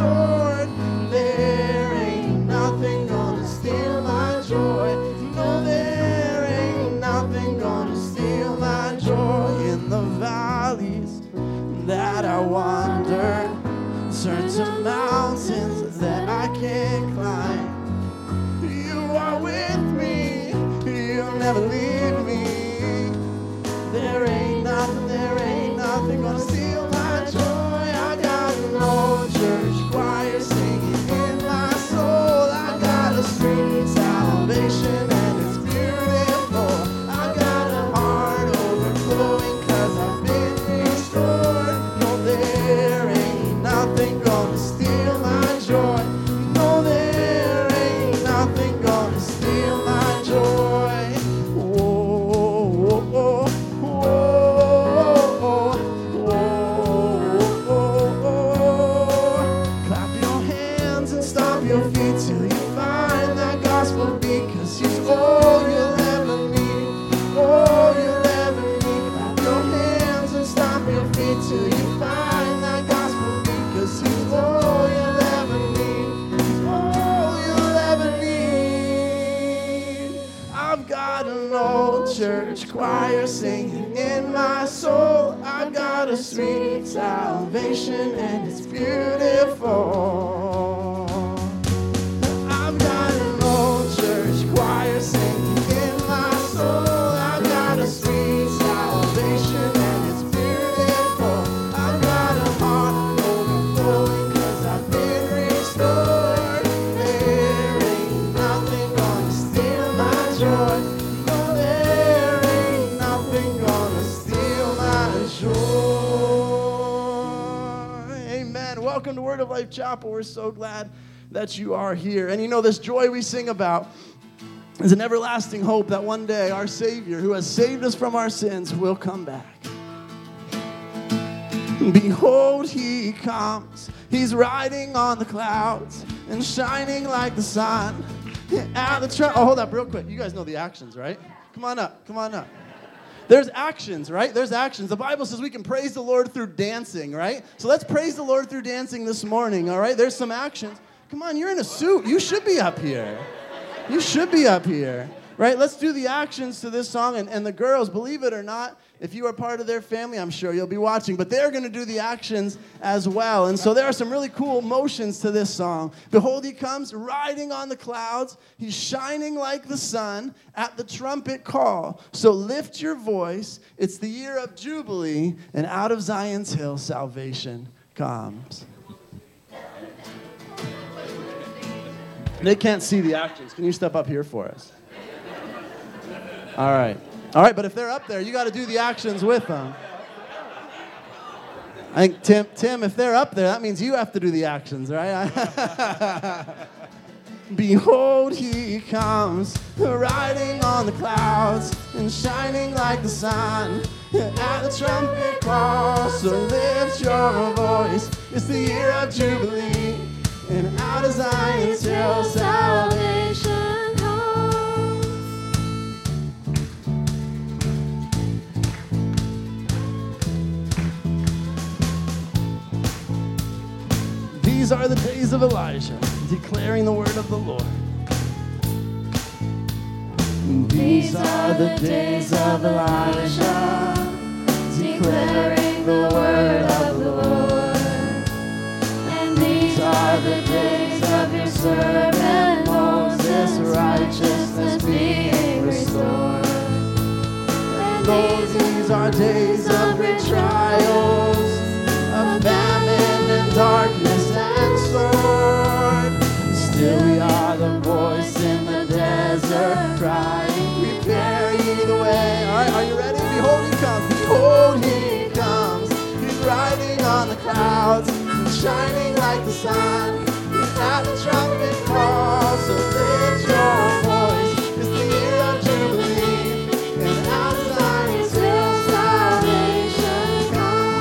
restored. There ain't nothing gonna steal my joy. No, there ain't nothing gonna steal my joy. In the valleys that I wander, turn to mountains that I can't climb. You are with me, you'll never leave me. There ain't nothing gonna steal my joy. I got an old church choir singing in my soul. I got a street salvation and it's beautiful. I got a heart overflowing 'cause I've been restored. No, there ain't nothing gonna steal my joy. No, there ain't nothing gonna steal my joy. Church choir singing in my soul. I got a sweet salvation and it's beautiful. I've got an old church choir singing in my soul. I got a sweet salvation and it's beautiful. I got a heart overflowing 'cause I've been restored. There ain't nothing gonna steal my joy. Welcome to Word of Life Chapel. We're so glad that you are here. And you know, this joy we sing about is an everlasting hope that one day our Savior, who has saved us from our sins, will come back. Behold, he comes. He's riding on the clouds and shining like the sun. At the oh, hold up real quick. You guys know the actions, right? Come on up. Come on up. There's actions, right? There's actions. The Bible says we can praise the Lord through dancing, right? So let's praise the Lord through dancing this morning, all right? There's some actions. Come on, you're in a suit. You should be up here. You should be up here, right? Let's do the actions to this song. And the girls, believe it or not, if you are part of their family, I'm sure you'll be watching. But they're going to do the actions as well. And so there are some really cool motions to this song. Behold, he comes riding on the clouds. He's shining like the sun at the trumpet call. So lift your voice. It's the year of Jubilee. And out of Zion's hill, salvation comes. They can't see the actions. Can you step up here for us? All right. All right, but if they're up there, you got to do the actions with them. I think, Tim, if they're up there, that means you have to do the actions, right? Behold, he comes, riding on the clouds and shining like the sun at the trumpet call. So lift your voice, it's the year of Jubilee, and out of Zion's hill salvation. These are the days of Elijah, declaring the word of the Lord. These are the days of Elijah, declaring the word of the Lord. And these are the days of your servant Moses, righteousness being restored. And these are days of great trials, of famine and darkness. Lord, still we are the voice in the desert crying, prepare ye the way. All right, are you ready? Behold, he comes. Behold, he comes. He's riding on the clouds and shining like the sun. He's at the trumpet call, so lift your voice. It's the year of Jubilee, and out of Zion's hill salvation comes.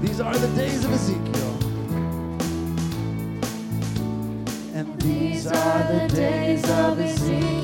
These are the days of Ezekiel. And these are the days of Ezekiel.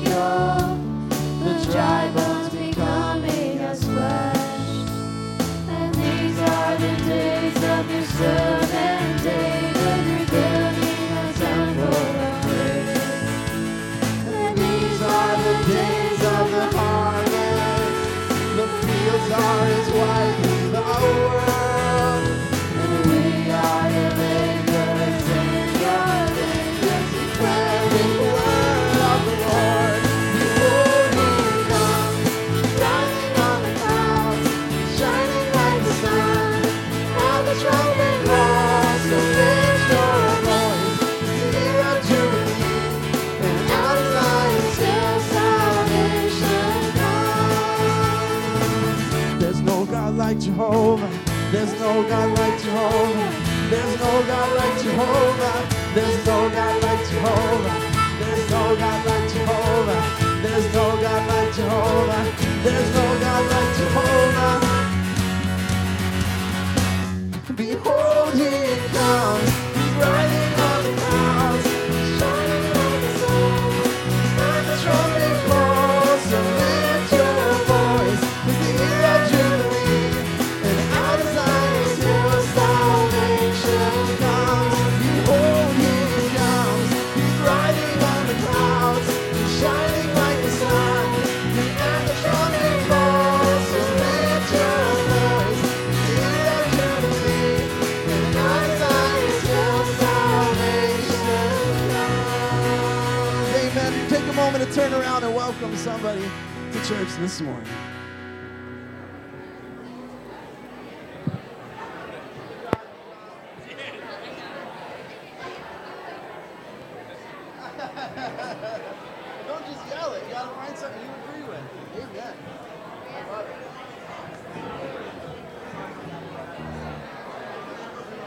Jehovah. There's no God like Jehovah. There's no God like Jehovah. There's no God like Jehovah. There's no God like Jehovah. There's no God like Jehovah. There's no God like Jehovah. Behold, here he comes. He's riding on the clouds, shining on the sun. He's like a trumpet blows, so lift your voice. It's the year of Jubilee, and out of Zion is your salvation comes. Behold, here he comes. He's riding on the clouds, shining like the sun. And at the trumpet blows, so lift your voice. It's the year of Jubilee, and out of Zion is your salvation comes. Amen. Take a moment to turn around and welcome somebody to church this morning. Don't just yell it. You gotta find something you agree with. Amen. I love it.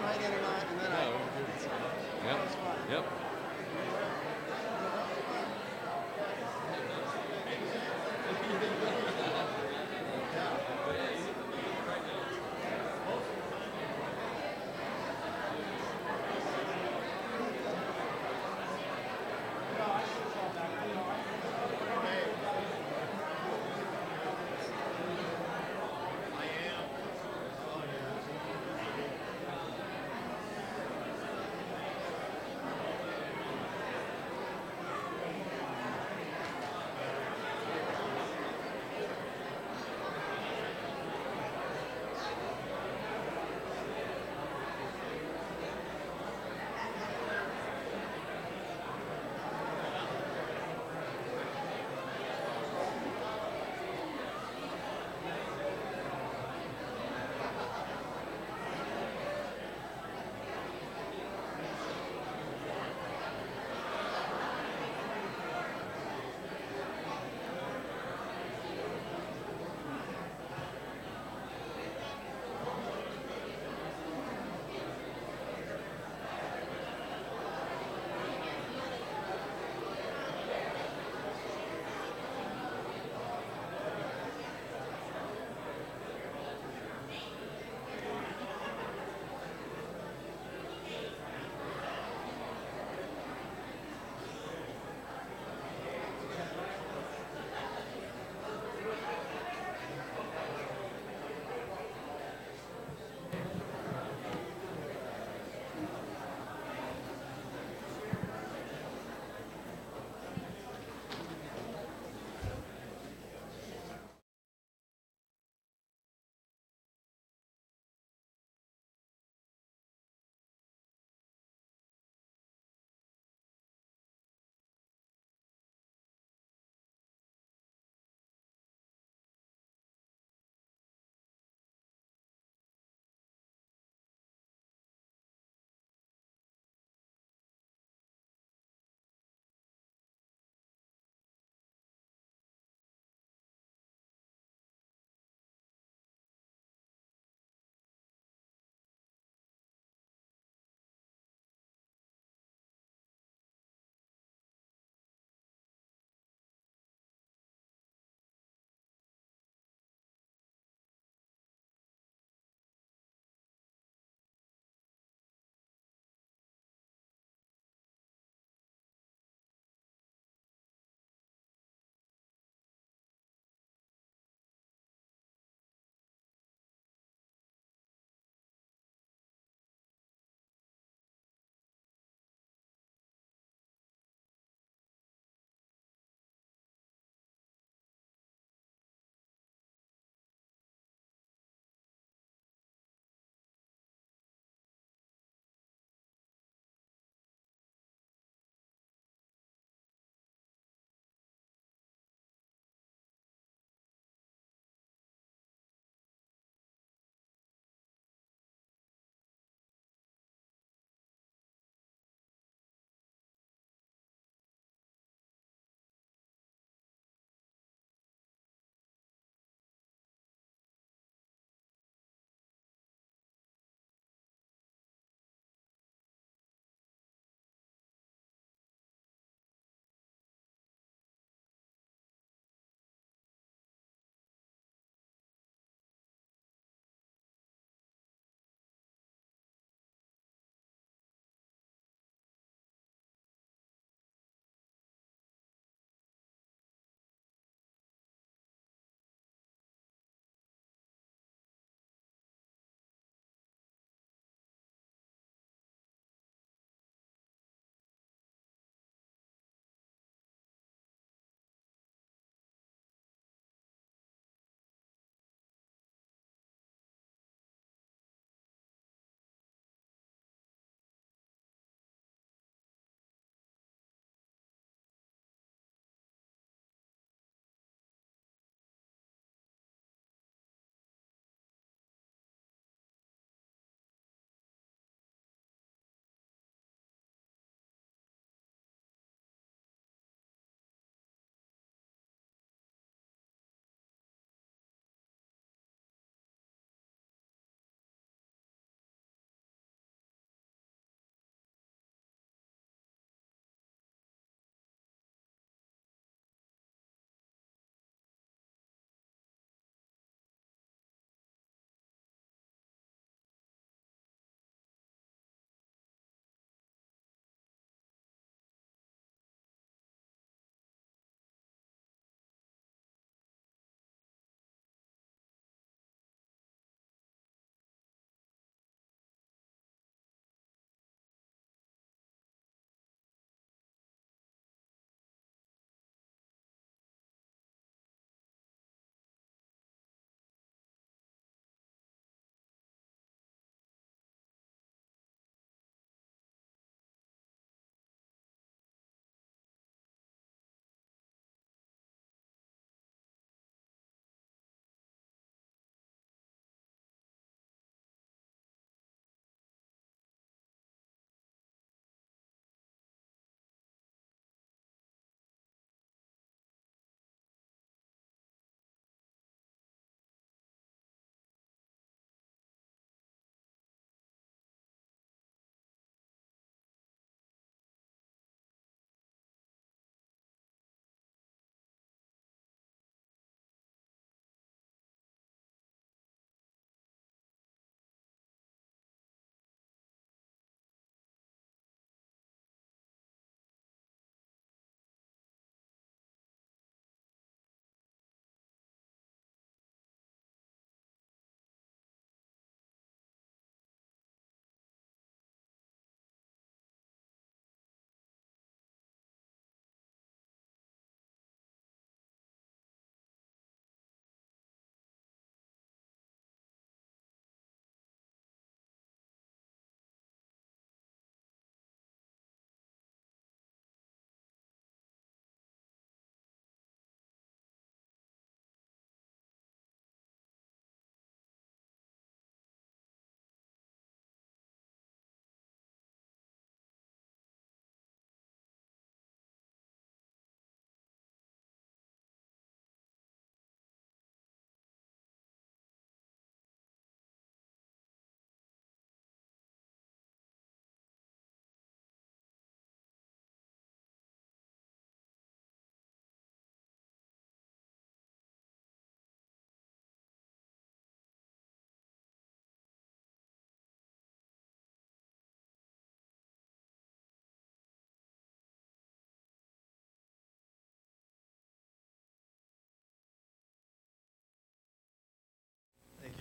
I get it on, and then I do it. Yep. That's fine. Yep. I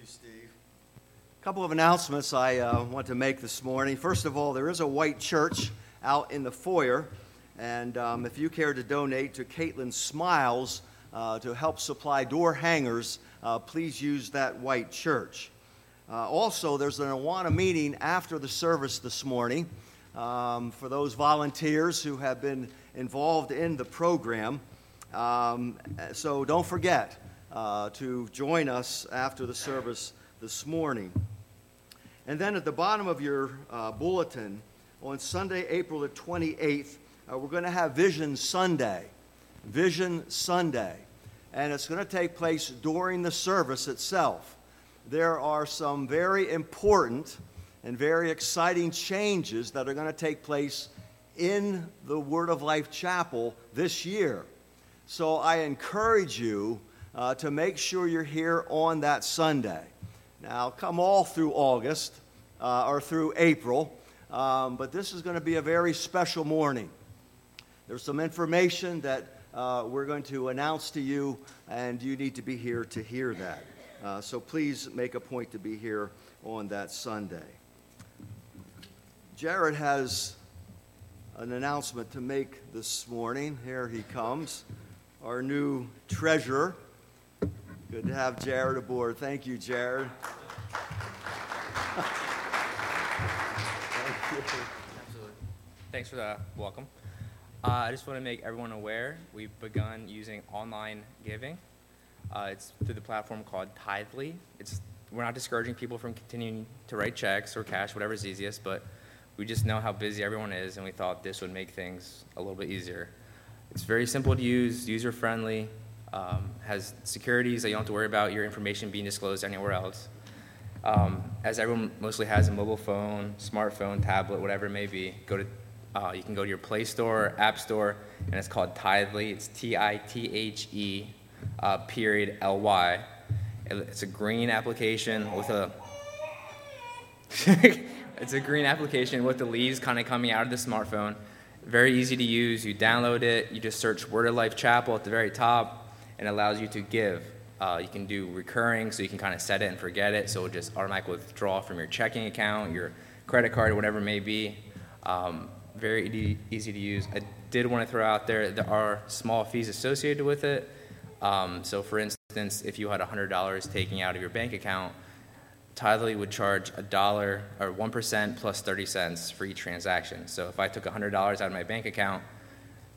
Steve. A couple of announcements I want to make this morning. First of all, there is a white church out in the foyer, and if you care to donate to Caitlin Smiles to help supply door hangers, please use that white church. Also, there's an Iwana meeting after the service this morning for those volunteers who have been involved in the program. So don't forget to join us after the service this morning. And then at the bottom of your bulletin, on Sunday, April the 28th, we're going to have Vision Sunday. And it's going to take place during the service itself. There are some very important and very exciting changes that are going to take place in the Word of Life Chapel this year. So I encourage you to make sure you're here on that Sunday. Now, come all through August or through April, but this is going to be a very special morning. There's some information that we're going to announce to you, and you need to be here to hear that. So please make a point to be here on that Sunday. Jared has an announcement to make this morning. Here he comes, our new treasurer. Good to have Jared aboard. Thank you, Jared. Thank you. Absolutely. Thanks for the welcome. I just want to make everyone aware we've begun using online giving. It's through the platform called Tithely. We're not discouraging people from continuing to write checks or cash, whatever's easiest, but we just know how busy everyone is, and we thought this would make things a little bit easier. It's very simple to use, user-friendly, has securities that you don't have to worry about your information being disclosed anywhere else. As everyone mostly has a mobile phone, smartphone, tablet, whatever it may be, you can go to your Play Store, App Store, and it's called Tithely. It's Tithe. Period Ly. It's a green application with a it's a green application with the leaves kind of coming out of the smartphone. Very easy to use. You download it. You just search Word of Life Chapel at the very top, and it allows you to give. You can do recurring, so you can kind of set it and forget it, so it'll just automatically withdraw from your checking account, your credit card, whatever it may be. Very easy to use. I did want to throw out there are small fees associated with it. So, for instance, if you had $100 taking out of your bank account, Tithely would charge $1 or 1% plus 30 cents for each transaction. So if I took $100 out of my bank account,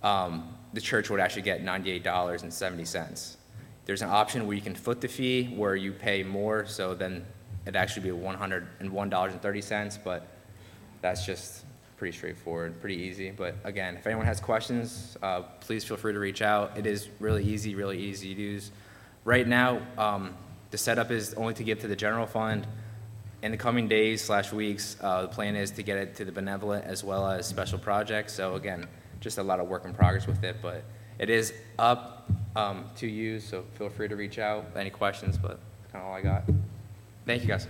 the church would actually get $98.70. There's an option where you can foot the fee, where you pay more, so then it'd actually be $101.30, but that's just pretty straightforward, pretty easy. But again, if anyone has questions, please feel free to reach out. It is really easy to use. Right now, the setup is only to give to the general fund. In the coming days/weeks, the plan is to get it to the benevolent as well as special projects. So again, just a lot of work in progress with it, but it is up to you, so feel free to reach out. Any questions, but that's kind of all I got. Thank you, guys.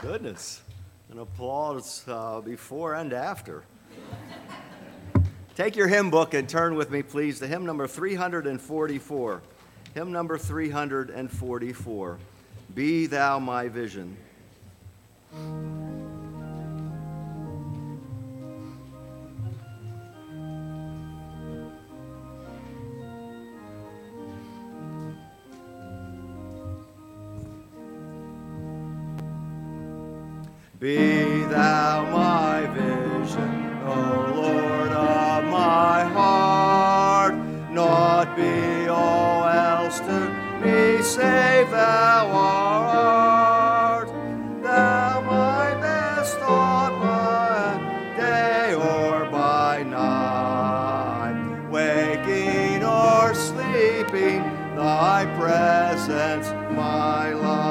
Goodness, an applause before and after. Take your hymn book and turn with me, please, to hymn number 344. Hymn number 344, Be Thou My Vision. Be thou my vision, O Lord of my heart. Naught be all else to me, save thou art. Thou my best thought by day or by night. Waking or sleeping, thy presence my light.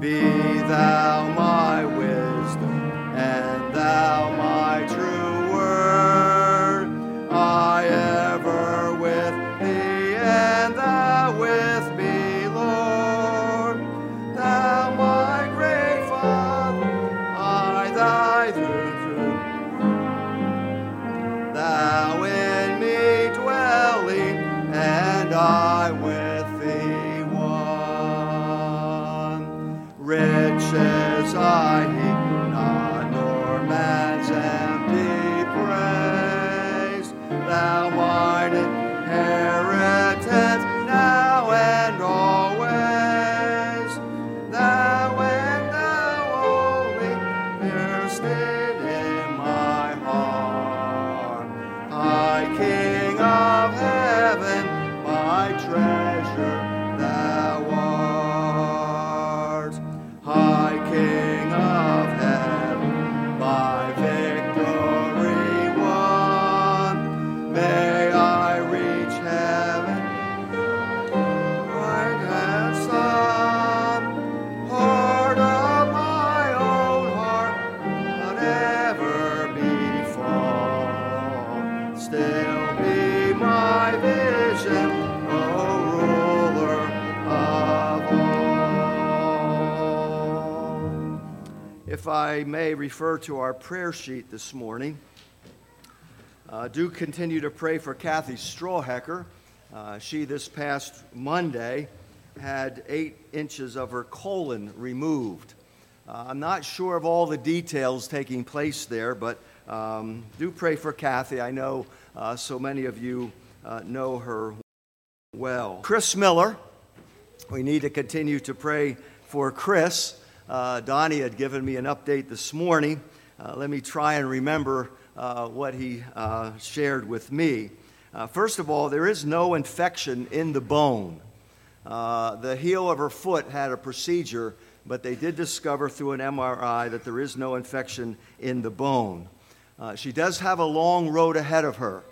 Be thou my wisdom, and thou my true word. I ever with thee, and thou with me, Lord. Thou my great Father, I thy throne. Thou in me dwelling, If I may refer to our prayer sheet this morning, do continue to pray for Kathy Strohecker. She, this past Monday, had 8 inches of her colon removed. I'm not sure of all the details taking place there, but do pray for Kathy. I know so many of you know her well. Chris Miller, we need to continue to pray for Chris. Donnie had given me an update this morning. Let me try and remember what he shared with me. First of all, there is no infection in the bone. The heel of her foot had a procedure, but they did discover through an MRI that there is no infection in the bone. She does have a long road ahead of her,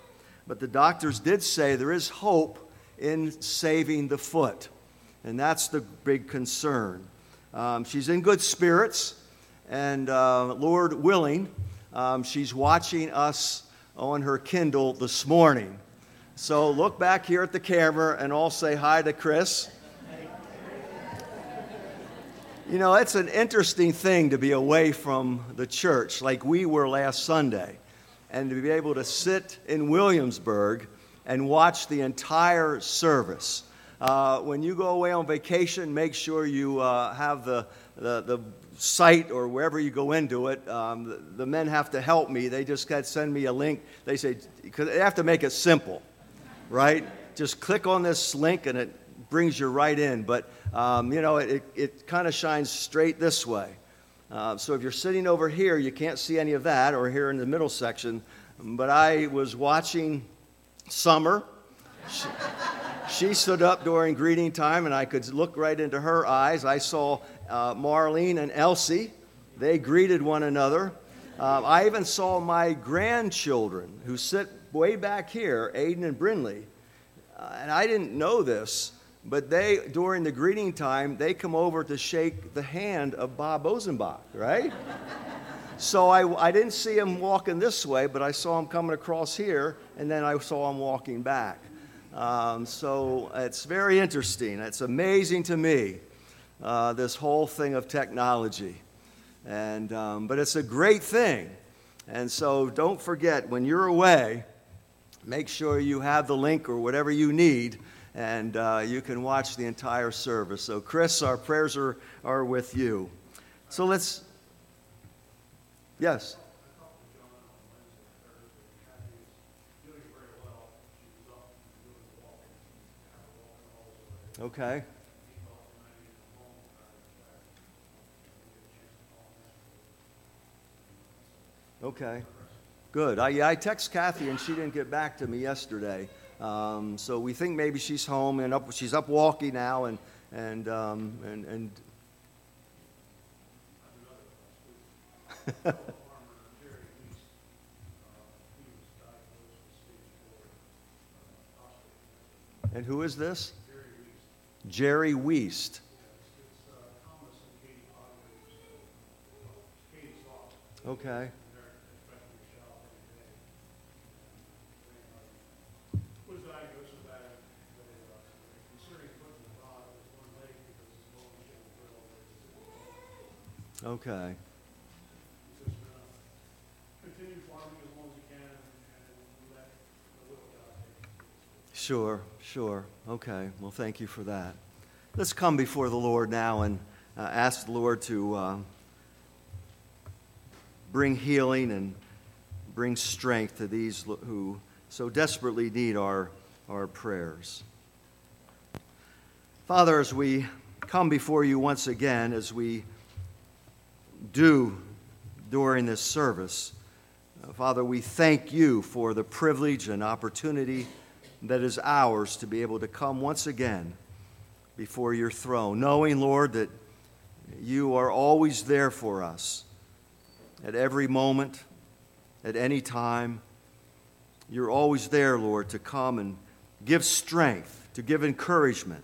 but the doctors did say there is hope in saving the foot, and that's the big concern. She's in good spirits, and Lord willing, she's watching us on her Kindle this morning. So look back here at the camera and all say hi to Chris. You know, it's an interesting thing to be away from the church like we were last Sunday, and to be able to sit in Williamsburg and watch the entire service. When you go away on vacation, make sure you have the site or wherever you go into it. The men have to help me. They just got send me a link. They say, because they have to make it simple, right? Just click on this link and it brings you right in. But, you know, it kind of shines straight this way. So if you're sitting over here, you can't see any of that, or here in the middle section. But I was watching Summer. She stood up during greeting time, and I could look right into her eyes. I saw Marlene and Elsie. They greeted one another. I even saw my grandchildren who sit way back here, Aiden and Brinley. And I didn't know this, but they, during the greeting time, they come over to shake the hand of Bob Ozenbach, right? So I didn't see him walking this way, but I saw him coming across here, and then I saw him walking back. So it's very interesting. It's amazing to me, this whole thing of technology. And but it's a great thing. And so don't forget, when you're away, make sure you have the link or whatever you need, and you can watch the entire service. So, Chris, our prayers are with you. So let's... Yes. Okay. Okay. Good. I text Kathy and she didn't get back to me yesterday. So we think maybe she's home and up. She's up walking now and. And who is this? Jerry Weist. Okay. Okay. Sure. Okay. Well, thank you for that. Let's come before the Lord now and ask the Lord to bring healing and bring strength to these who so desperately need our prayers. Father, as we come before you once again, as we do during this service. Father, we thank you for the privilege and opportunity that is ours to be able to come once again before your throne, knowing, Lord, that you are always there for us at every moment, at any time. You're always there, Lord, to come and give strength, to give encouragement,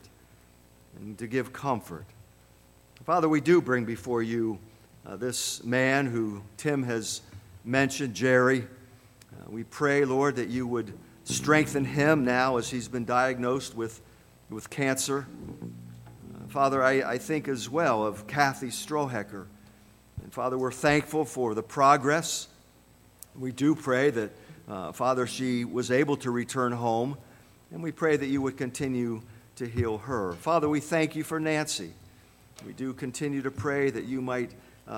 and to give comfort. Father, we do bring before you this man who Tim has mentioned, Jerry. We pray, Lord, that you would strengthen him now as he's been diagnosed with cancer. Father, I think as well of Kathy Strohecker. And Father, we're thankful for the progress. We do pray that, Father, she was able to return home, and we pray that you would continue to heal her. Father, we thank you for Nancy. We do continue to pray that you might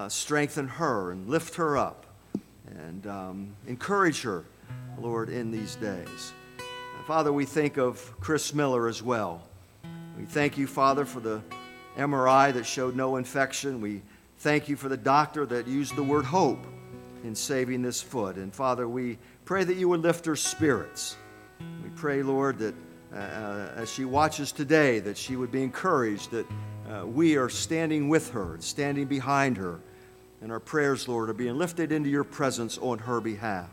strengthen her and lift her up and encourage her, Lord, in these days. Father, we think of Chris Miller as well. We thank you, Father, for the MRI that showed no infection. We thank you for the doctor that used the word hope in saving this foot. And Father, we pray that you would lift her spirits. We pray, Lord, that as she watches today, that she would be encouraged, that we are standing with her and standing behind her. And our prayers, Lord, are being lifted into your presence on her behalf.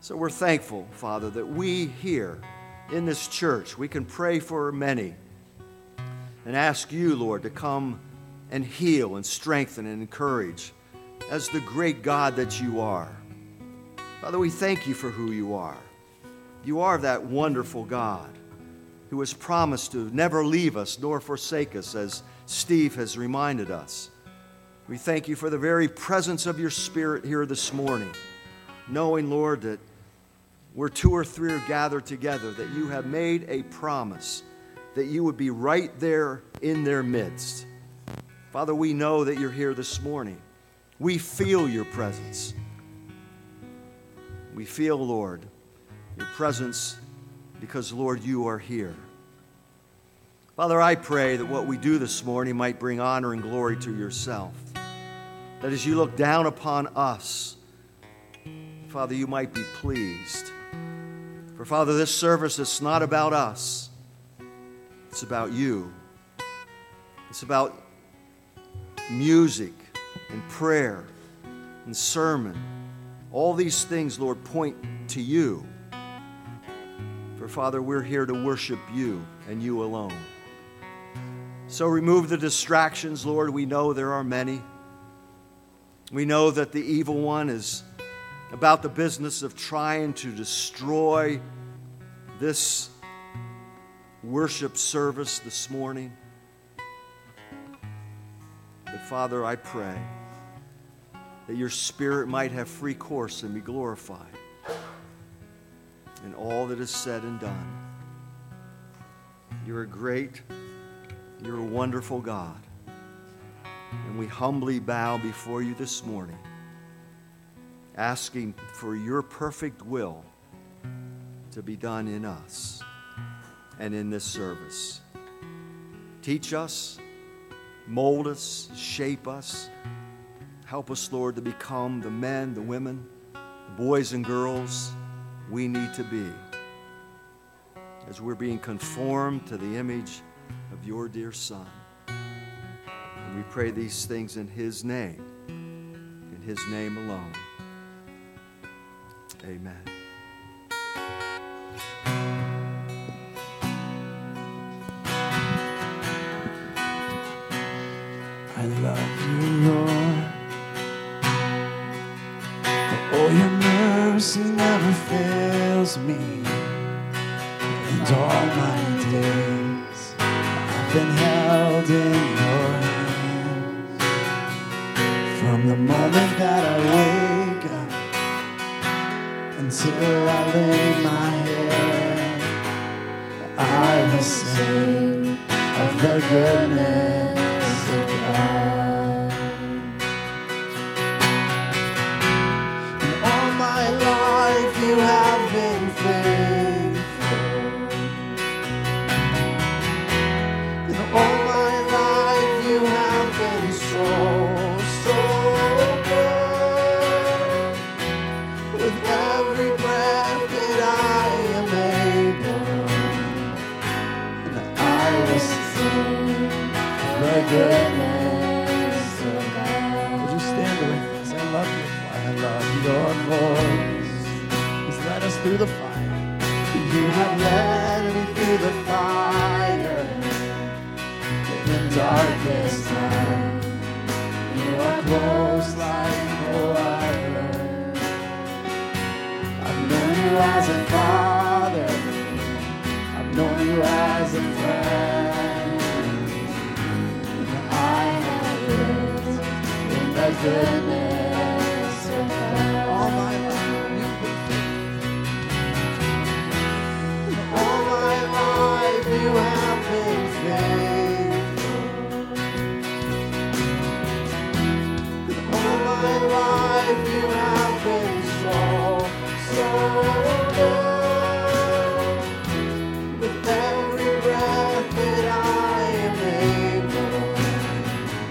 So we're thankful, Father, that we here in this church, we can pray for many and ask you, Lord, to come and heal and strengthen and encourage as the great God that you are. Father, we thank you for who you are. You are that wonderful God who has promised to never leave us nor forsake us, as Steve has reminded us. We thank you for the very presence of your Spirit here this morning, knowing, Lord, that where two or three are gathered together, that you have made a promise that you would be right there in their midst. Father, we know that you're here this morning. We feel your presence. We feel, Lord, your presence because, Lord, you are here. Father, I pray that what we do this morning might bring honor and glory to yourself. That as you look down upon us, Father, you might be pleased. For, Father, this service is not about us. It's about you. It's about music and prayer and sermon. All these things, Lord, point to you. For, Father, we're here to worship you and you alone. So remove the distractions, Lord. We know there are many. We know that the evil one is about the business of trying to destroy this worship service this morning. But, Father, I pray that your Spirit might have free course and be glorified in all that is said and done. You're a great, you're a wonderful God, and we humbly bow before you this morning, asking for your perfect will to be done in us and in this service. Teach us, mold us, shape us. Help us, Lord, to become the men, the women, the boys and girls we need to be as we're being conformed to the image of your dear Son. And we pray these things in His name alone. Amen. I love you, Lord, for all your mercy never fails me, and all my days I've been held in your hand. From the moment that I wake up until I lay my head, I will sing of the goodness of God. And all my life you have been faithful. And all my life you have been so, so good. your voice has led us through the fire. You have led me through the fire in darkest night. You are close like no other. I've known you as a father. I've known you as a friend. And I have lived in the goodness. You have been faithful. All my life you have been so, so good. With every breath that I am able,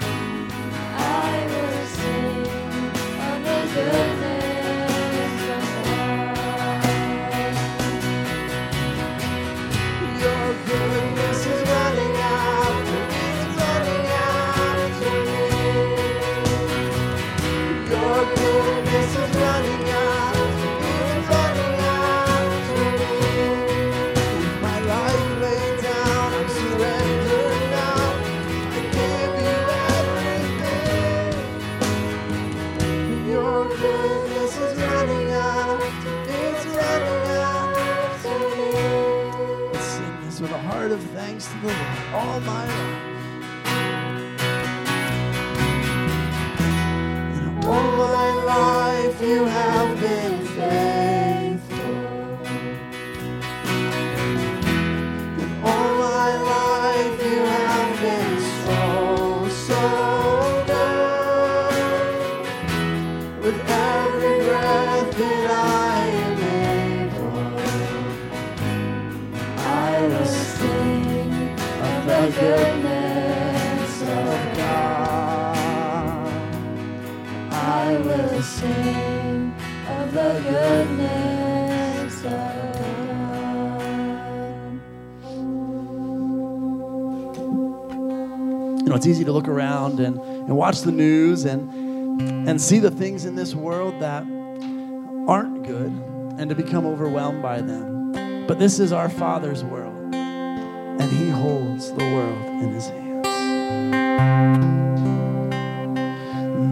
I will sing of the goodness of God. Your goodness. Of thanks to the Lord all my life. And all my life you have been faithful. And all my life you have been so, so good. With every breath that I am able, I will the goodness of God. I will sing of the goodness of God. You know, it's easy to look around and watch the news and see the things in this world that aren't good and to become overwhelmed by them. But this is our Father's world. And he holds the world in his hands.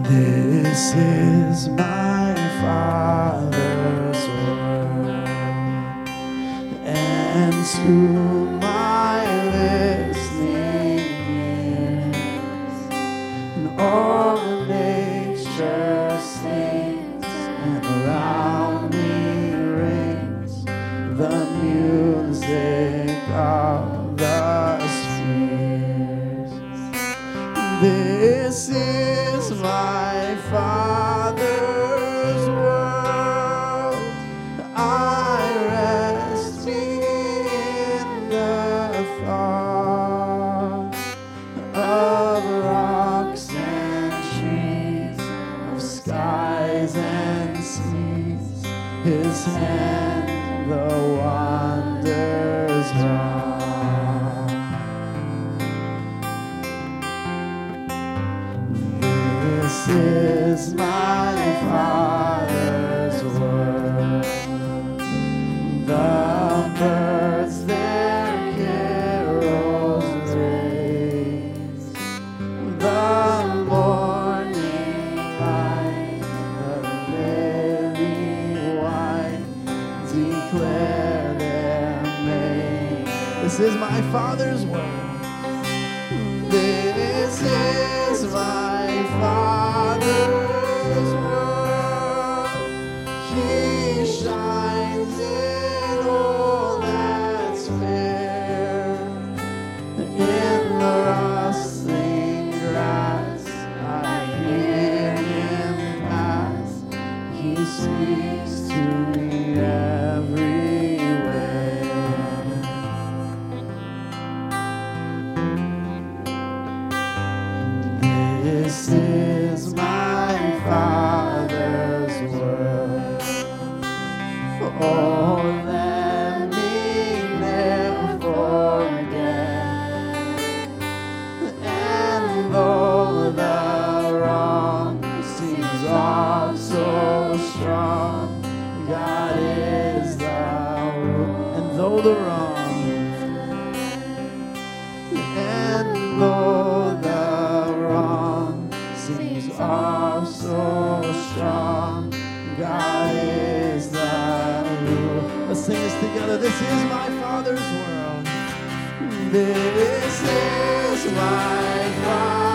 This is my Father's world, and to my listening ears, and all nature sings, and around me rings the music of. This is my Father's world. I rest in the thought of rocks and trees, of skies and seas. His hand, the wonders wrought. This is my Father's world. The birds their carols raise, the morning light, the lily white declare their name. This is my Father's world. This is my Father's. Strong. God is thou, and though the wrong, and though the wrong seems all so strong, God is thy rule. Let's sing this together. This is my Father's world. This is my Father's world.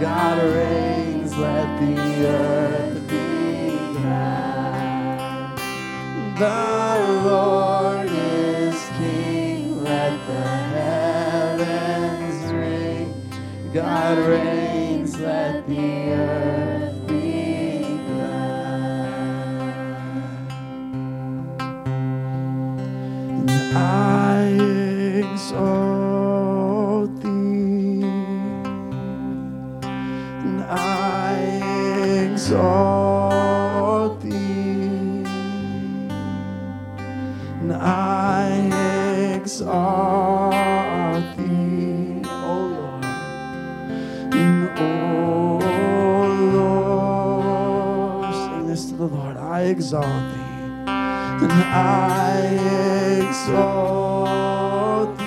God reigns, let the earth be glad. The Lord is King, let the heavens ring. God reigns, let the earth be glad. And I exalt thee. I exalt thee, and I exalt thee, O Lord. Sing this to the Lord. I exalt thee, and I exalt thee,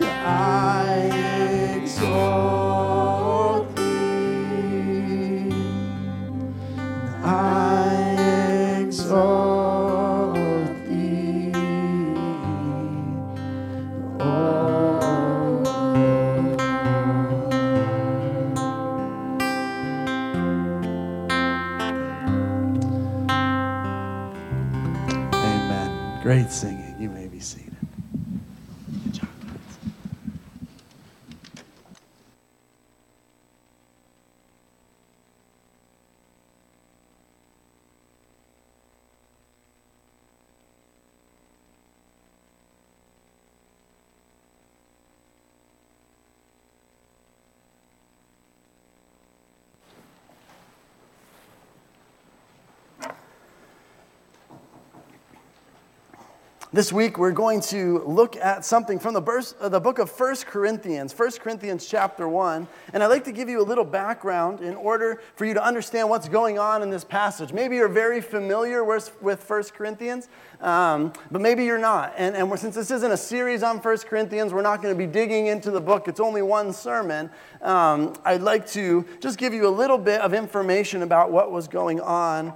and I exalt thee. Great singing. You may be seated. Good job. This week, we're going to look at something from the book of 1 Corinthians chapter 1. And I'd like to give you a little background in order for you to understand what's going on in this passage. Maybe you're very familiar with 1 Corinthians, but maybe you're not. And since this isn't a series on 1 Corinthians, we're not going to be digging into the book. It's only one sermon. I'd like to just give you a little bit of information about what was going on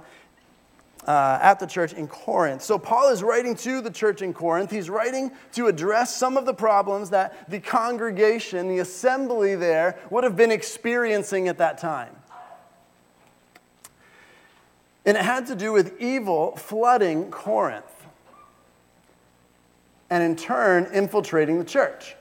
at the church in Corinth. So Paul is writing to the church in Corinth. He's writing to address some of the problems that the congregation, the assembly there, would have been experiencing at that time. And it had to do with evil flooding Corinth and in turn infiltrating the church.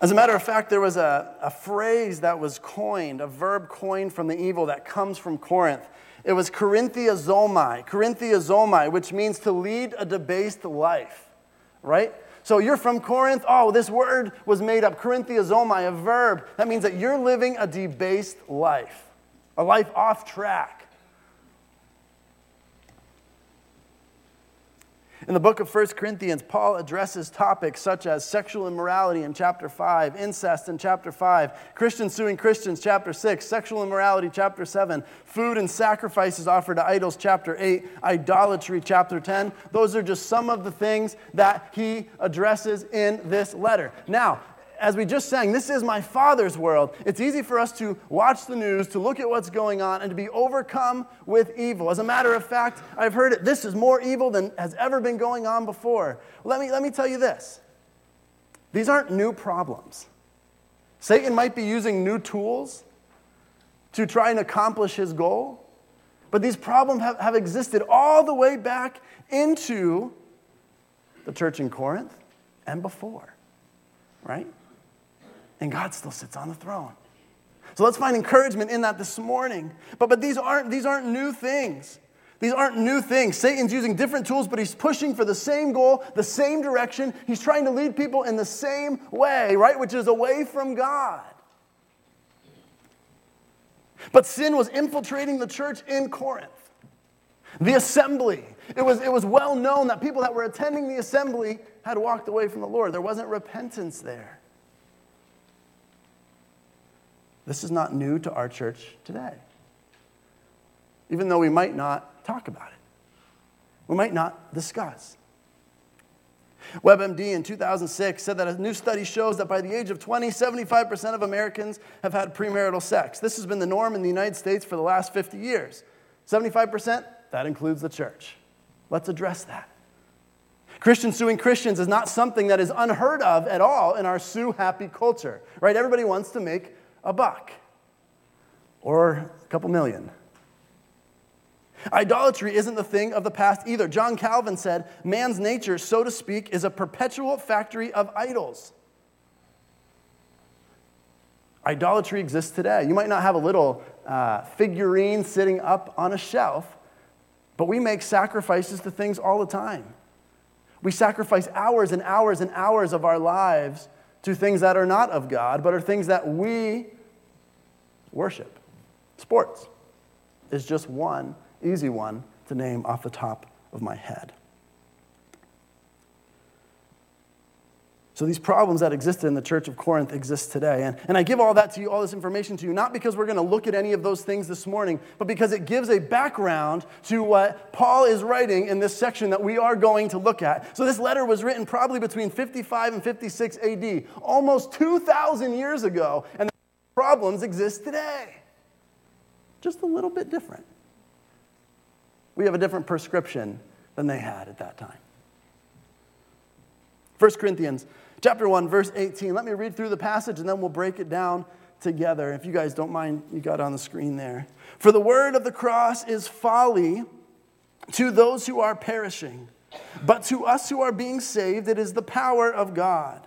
As a matter of fact, there was a phrase that was coined, a verb coined from the evil that comes from Corinth. It was Corinthiazomai, which means to lead a debased life, right? So you're from Corinth. Oh, this word was made up, Corinthiazomai, a verb. That means that you're living a debased life, a life off track. In the book of 1 Corinthians, Paul addresses topics such as sexual immorality in chapter 5, incest in chapter 5, Christians suing Christians, chapter 6, sexual immorality, chapter 7, food and sacrifices offered to idols, chapter 8, idolatry, chapter 10. Those are just some of the things that he addresses in this letter. Now, as we just sang, this is my Father's world. It's easy for us to watch the news, to look at what's going on, and to be overcome with evil. As a matter of fact, I've heard it. This is more evil than has ever been going on before. Let me tell you this. These aren't new problems. Satan might be using new tools to try and accomplish his goal, but these problems have existed all the way back into the church in Corinth and before, right? And God still sits on the throne. So let's find encouragement in that this morning. But these aren't new things. These aren't new things. Satan's using different tools, but he's pushing for the same goal, the same direction. He's trying to lead people in the same way, right? Which is away from God. But sin was infiltrating the church in Corinth. The assembly. It was well known that people that were attending the assembly had walked away from the Lord. There wasn't repentance there. This is not new to our church today. Even though we might not talk about it. We might not discuss. WebMD in 2006 said that a new study shows that by the age of 20, 75% of Americans have had premarital sex. This has been the norm in the United States for the last 50 years. 75%, that includes the church. Let's address that. Christians suing Christians is not something that is unheard of at all in our sue-happy culture, right? Everybody wants to make a buck or a couple million. Idolatry isn't the thing of the past either. John Calvin said, man's nature, so to speak, is a perpetual factory of idols. Idolatry exists today. You might not have a little figurine sitting up on a shelf, but we make sacrifices to things all the time. We sacrifice hours and hours and hours of our lives to things that are not of God, but are things that we worship. Sports is just one easy one to name off the top of my head. So these problems that existed in the church of Corinth exist today. And I give all that to you, all this information to you, not because we're going to look at any of those things this morning, but because it gives a background to what Paul is writing in this section that we are going to look at. So this letter was written probably between 55 and 56 AD, almost 2,000 years ago, and the problems exist today. Just a little bit different. We have a different prescription than they had at that time. 1 Corinthians chapter 1, verse 18. Let me read through the passage, and then we'll break it down together. If you guys don't mind, you got it on the screen there. For the word of the cross is folly to those who are perishing, but to us who are being saved, it is the power of God.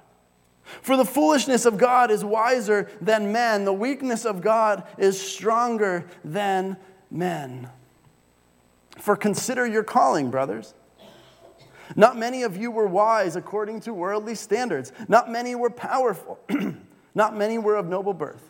For the foolishness of God is wiser than men. The weakness of God is stronger than men. For consider your calling, brothers. Not many of you were wise according to worldly standards. Not many were powerful. Not many were of noble birth.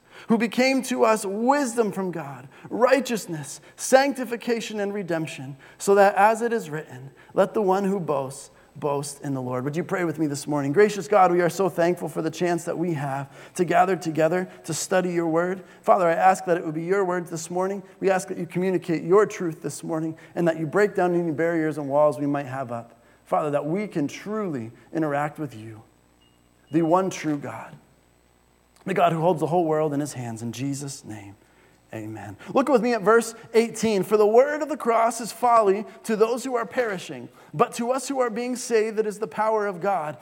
who became to us wisdom from God, righteousness, sanctification, and redemption, so that as it is written, let the one who boasts, boast in the Lord. Would you pray with me this morning? Gracious God, we are so thankful for the chance that we have to gather together to study your word. Father, I ask that it would be your word this morning. We ask that you communicate your truth this morning and that you break down any barriers and walls we might have up. Father, that we can truly interact with you, the one true God, the God who holds the whole world in his hands. In Jesus' name, amen. Look with me at verse 18. For the word of the cross is folly to those who are perishing, but to us who are being saved, it is the power of God.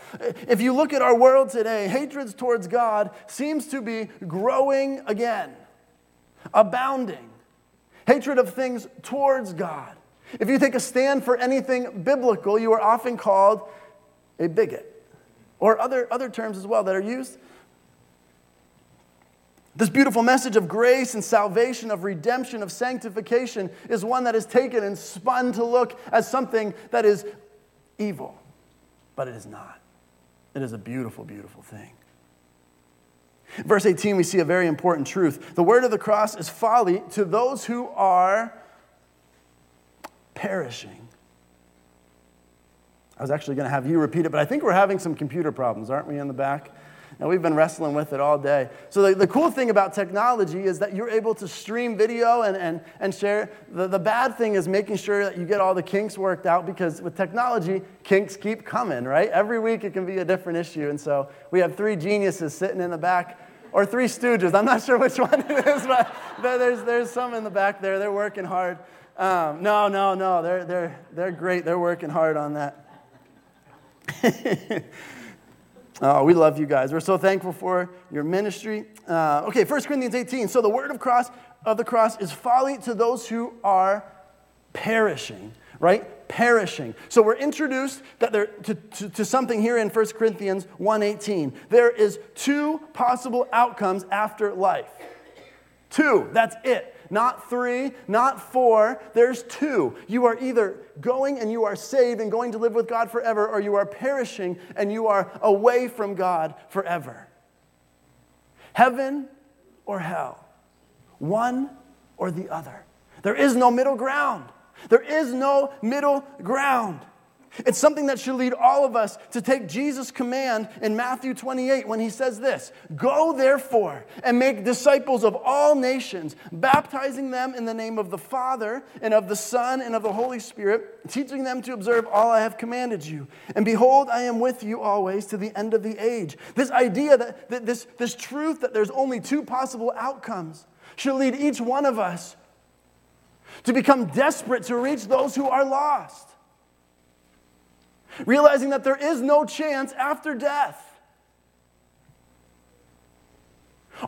If you look at our world today, hatred towards God seems to be growing again, abounding. Hatred of things towards God. If you take a stand for anything biblical, you are often called a bigot. Or other terms as well that are used. This beautiful message of grace and salvation, of redemption, of sanctification is one that is taken and spun to look as something that is evil. But it is not. It is a beautiful, beautiful thing. Verse 18, we see a very important truth. The word of the cross is folly to those who are perishing. I was actually going to have you repeat it, but I think we're having some computer problems, aren't we, in the back? And we've been wrestling with it all day. So the cool thing about technology is that you're able to stream video and share. The bad thing is making sure that you get all the kinks worked out, because with technology, kinks keep coming, right? Every week it can be a different issue. And so we have three geniuses sitting in the back, or three stooges. I'm not sure which one it is, but there's some in the back there. They're working hard. No. They're great. They're working hard on that. Oh, we love you guys. We're so thankful for your ministry. Okay, 1 Corinthians 18. So the word of the cross is folly to those who are perishing, right? Perishing. So we're introduced that there to something here in 1 Corinthians 1:18. There is two possible outcomes after life. Two, that's it. Not three, not four, there's two. You are either going and you are saved and going to live with God forever, or you are perishing and you are away from God forever. Heaven or hell, one or the other. There is no middle ground. There is no middle ground. It's something that should lead all of us to take Jesus' command in Matthew 28 when he says this: "Go therefore and make disciples of all nations, baptizing them in the name of the Father and of the Son and of the Holy Spirit, teaching them to observe all I have commanded you. And behold, I am with you always to the end of the age." This idea, that this truth that there's only two possible outcomes, should lead each one of us to become desperate to reach those who are lost. Realizing that there is no chance after death.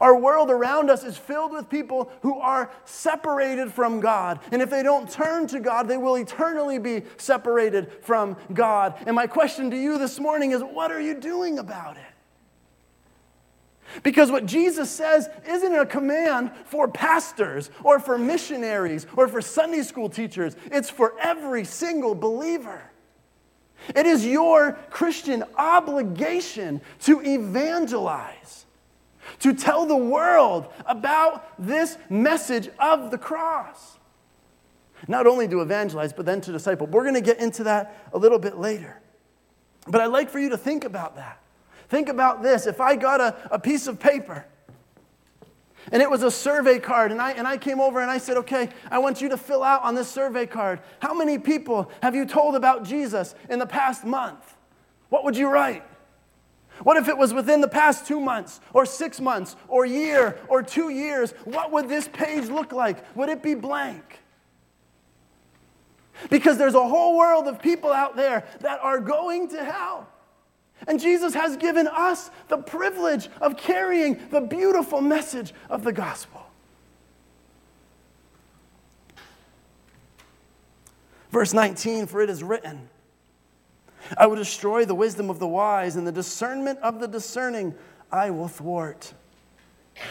Our world around us is filled with people who are separated from God. And if they don't turn to God, they will eternally be separated from God. And my question to you this morning is, what are you doing about it? Because what Jesus says isn't a command for pastors or for missionaries or for Sunday school teachers. It's for every single believer. It is your Christian obligation to evangelize, to tell the world about this message of the cross. Not only to evangelize, but then to disciple. We're going to get into that a little bit later. But I'd like for you to think about that. Think about this. If I got a piece of paper, and it was a survey card, and I came over and I said, "Okay, I want you to fill out on this survey card, how many people have you told about Jesus in the past month?" What would you write? What if it was within the past 2 months, or 6 months, or year, or 2 years? What would this page look like? Would it be blank? Because there's a whole world of people out there that are going to hell. And Jesus has given us the privilege of carrying the beautiful message of the gospel. Verse 19, "For it is written, I will destroy the wisdom of the wise, and the discernment of the discerning I will thwart."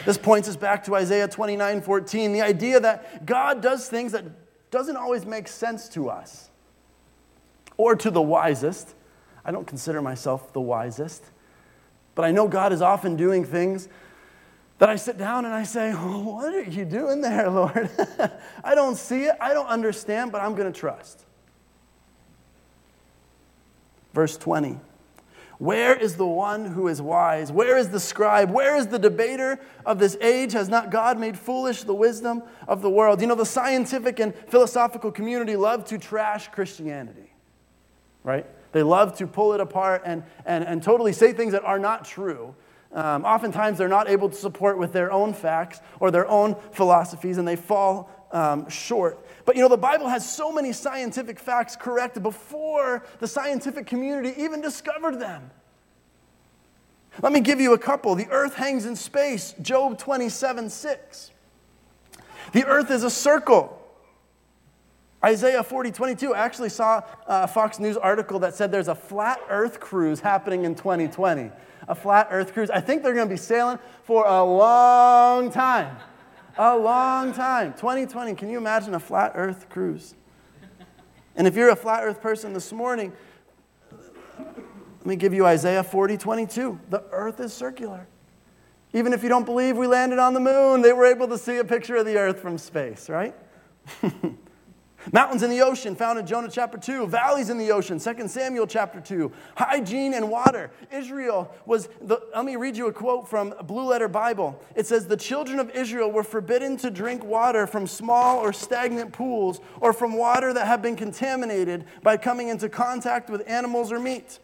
This points us back to Isaiah 29:14, the idea that God does things that doesn't always make sense to us or to the wisest. I don't consider myself the wisest, but I know God is often doing things that I sit down and I say, "Oh, what are you doing there, Lord? I don't see it, I don't understand, but I'm going to trust." Verse 20, "Where is the one who is wise? Where is the scribe? Where is the debater of this age? Has not God made foolish the wisdom of the world?" You know, the scientific and philosophical community love to trash Christianity, right? They love to pull it apart and totally say things that are not true. Oftentimes, they're not able to support with their own facts or their own philosophies, and they fall short. But, you know, the Bible has so many scientific facts correct before the scientific community even discovered them. Let me give you a couple. The earth hangs in space, Job 27:6. The earth is a circle. Isaiah 40:22. I actually saw a Fox News article that said there's a flat earth cruise happening in 2020. A flat earth cruise. I think they're going to be sailing for a long time. A long time. 2020. Can you imagine a flat earth cruise? And if you're a flat earth person this morning, let me give you Isaiah 40:22. The earth is circular. Even if you don't believe we landed on the moon, they were able to see a picture of the earth from space, right? Mountains in the ocean, found in Jonah chapter 2. Valleys in the ocean, 2 Samuel chapter 2. Hygiene and water. Israel was, let me read you a quote from Blue Letter Bible. It says, the children of Israel were forbidden to drink water from small or stagnant pools or from water that had been contaminated by coming into contact with animals or meat.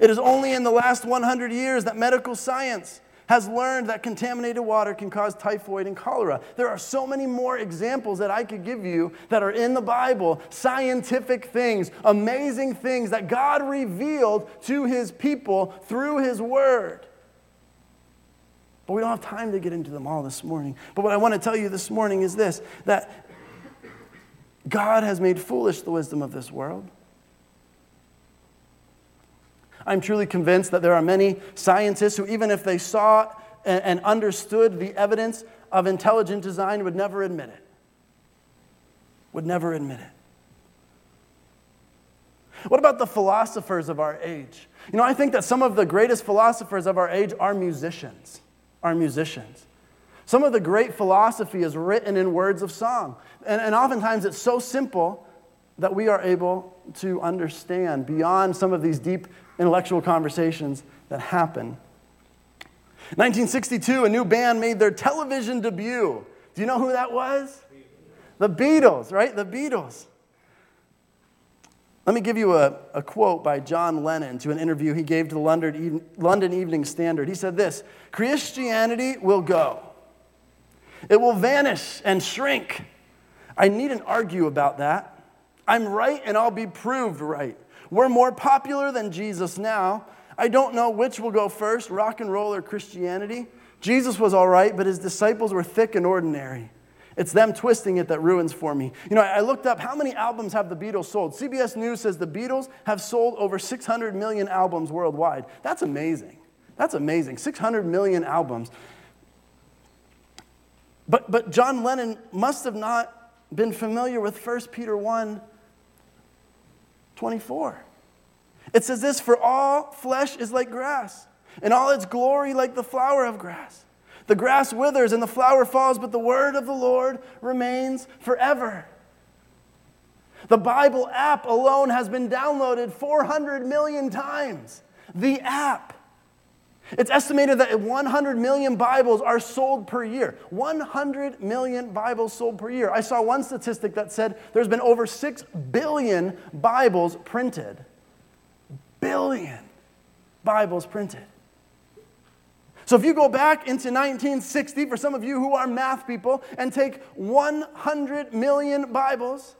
It is only in the last 100 years that medical science has learned that contaminated water can cause typhoid and cholera. There are so many more examples that I could give you that are in the Bible, scientific things, amazing things that God revealed to his people through his word. But we don't have time to get into them all this morning. But what I want to tell you this morning is this, that God has made foolish the wisdom of this world. I'm truly convinced that there are many scientists who, even if they saw and understood the evidence of intelligent design, would never admit it. Would never admit it. What about the philosophers of our age? You know, I think that some of the greatest philosophers of our age are musicians. Some of the great philosophy is written in words of song. And oftentimes it's so simple that we are able to understand beyond some of these deep intellectual conversations that happen. 1962, a new band made their television debut. Do you know who that was? The Beatles, right? The Beatles. Let me give you a quote by John Lennon to an interview he gave to the London Evening Standard. He said this, "Christianity will go. It will vanish and shrink. I needn't argue about that. I'm right and I'll be proved right. We're more popular than Jesus now. I don't know which will go first, rock and roll or Christianity. Jesus was all right, but his disciples were thick and ordinary. It's them twisting it that ruins for me." You know, I looked up how many albums have the Beatles sold. CBS News says the Beatles have sold over 600 million albums worldwide. That's amazing. 600 million albums. But John Lennon must have not been familiar with 1 Peter 1:24. It says this, "For all flesh is like grass, and all its glory like the flower of grass. The grass withers and the flower falls, but the word of the Lord remains forever." The Bible app alone has been downloaded 400 million times. The app. It's estimated that 100 million Bibles are sold per year. 100 million Bibles sold per year. I saw one statistic that said there's been over 6 billion Bibles printed. So if you go back into 1960, for some of you who are math people, and take 100 million Bibles,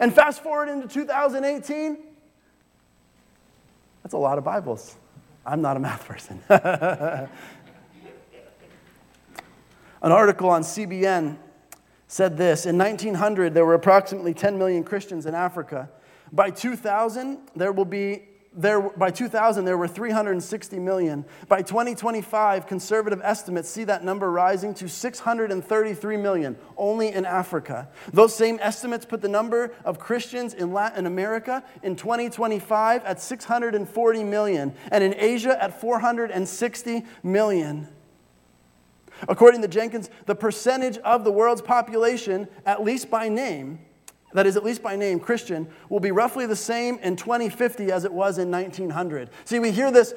and fast forward into 2018, that's a lot of Bibles. I'm not a math person. An article on CBN said this. In 1900, there were approximately 10 million Christians in Africa. By 2000, there were 360 million. By 2025, conservative estimates see that number rising to 633 million, only in Africa. Those same estimates put the number of Christians in Latin America in 2025 at 640 million, and in Asia at 460 million. According to Jenkins, the percentage of the world's population, at least by name, Christian, will be roughly the same in 2050 as it was in 1900. See, we hear this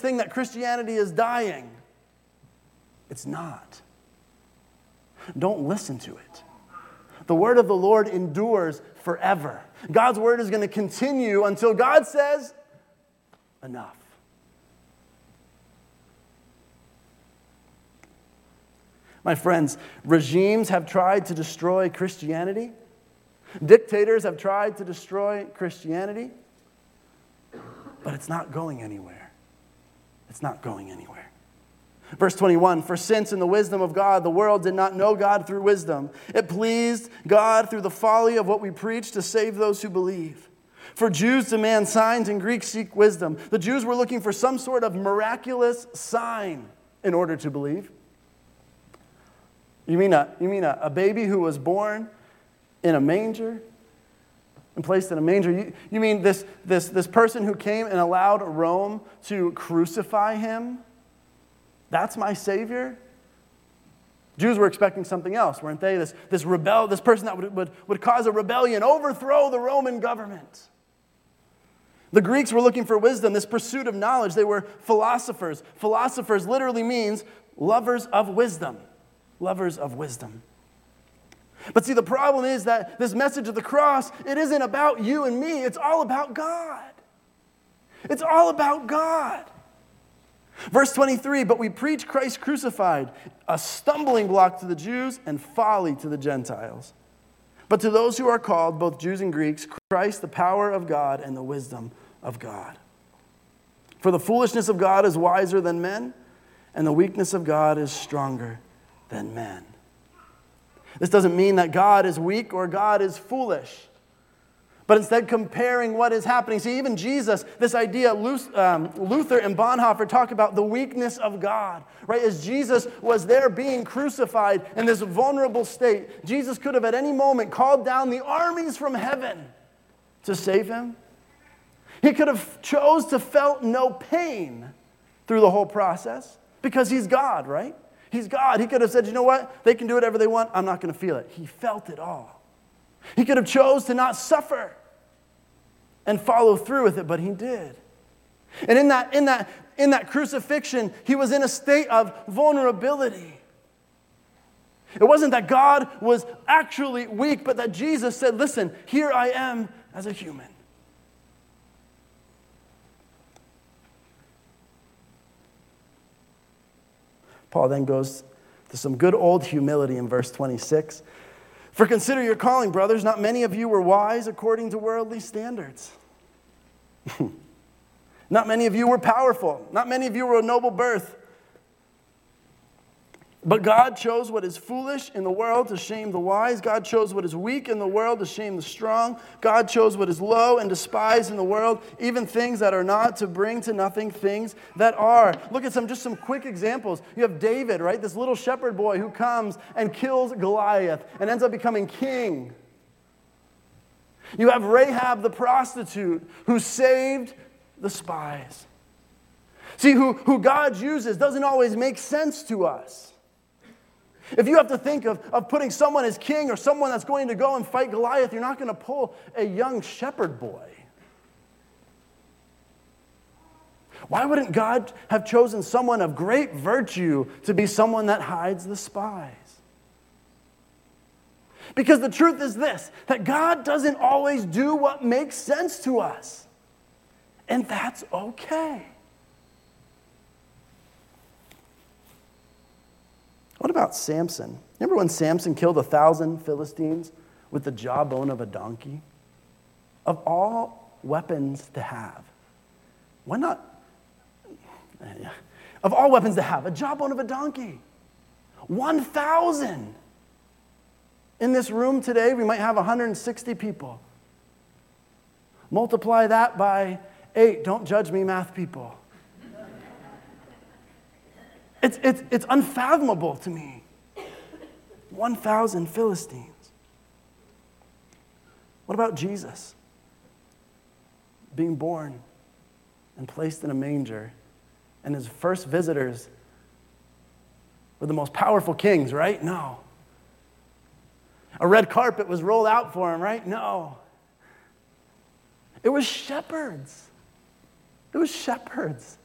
thing that Christianity is dying. It's not. Don't listen to it. The word of the Lord endures forever. God's word is going to continue until God says, enough. My friends, regimes have tried to destroy Christianity. Dictators have tried to destroy Christianity, but it's not going anywhere. Verse 21, "For since in the wisdom of God, the world did not know God through wisdom, it pleased God through the folly of what we preach to save those who believe. For Jews demand signs and Greeks seek wisdom." The Jews were looking for some sort of miraculous sign in order to believe. You mean a baby who was born in a manger, and placed in a manger? You mean this person who came and allowed Rome to crucify him That's my Savior? Jews were expecting something else, weren't they? This person that would cause a rebellion, overthrow the Roman government. The Greeks were looking for wisdom, this pursuit of knowledge. They were philosophers. Philosophers literally means lovers of wisdom. Lovers of wisdom. But see, the problem is that this message of the cross, it isn't about you and me. It's all about God. It's all about God. Verse 23, but we preach Christ crucified, a stumbling block to the Jews and folly to the Gentiles. But to those who are called, both Jews and Greeks, Christ, the power of God and the wisdom of God. For the foolishness of God is wiser than men, and the weakness of God is stronger than men. This doesn't mean that God is weak or God is foolish, but instead comparing what is happening. See, even Jesus, this idea, Luther and Bonhoeffer talk about the weakness of God, right? As Jesus was there being crucified in this vulnerable state, Jesus could have at any moment called down the armies from heaven to save him. He could have chose to felt no pain through the whole process because he's God, right? He's God. He could have said, you know what? They can do whatever they want. I'm not going to feel it. He felt it all. He could have chose to not suffer and follow through with it, but he did. And in that crucifixion, he was in a state of vulnerability. It wasn't that God was actually weak, but that Jesus said, listen, here I am as a human. Paul then goes to some good old humility in verse 26. For consider your calling, brothers. Not many of you were wise according to worldly standards. Not many of you were powerful. Not many of you were of noble birth. But God chose what is foolish in the world to shame the wise. God chose what is weak in the world to shame the strong. God chose what is low and despised in the world, even things that are not, to bring to nothing things that are. Look at some quick examples. You have David, right? This little shepherd boy who comes and kills Goliath and ends up becoming king. You have Rahab the prostitute who saved the spies. See, who God uses doesn't always make sense to us. If you have to think of putting someone as king or someone that's going to go and fight Goliath, you're not going to pull a young shepherd boy. Why wouldn't God have chosen someone of great virtue to be someone that hides the spies? Because the truth is this, that God doesn't always do what makes sense to us. And that's okay. What about Samson? Remember when Samson killed 1,000 Philistines with the jawbone of a donkey? Of all weapons to have, why not? Of all weapons to have, a jawbone of a donkey. 1,000. In this room today, we might have 160 people. Multiply that by 8. Don't judge me, math people. It's unfathomable to me. 1,000 Philistines. What about Jesus being born and placed in a manger, and his first visitors were the most powerful kings, right? No. A red carpet was rolled out for him, right? No. It was shepherds. It was shepherds.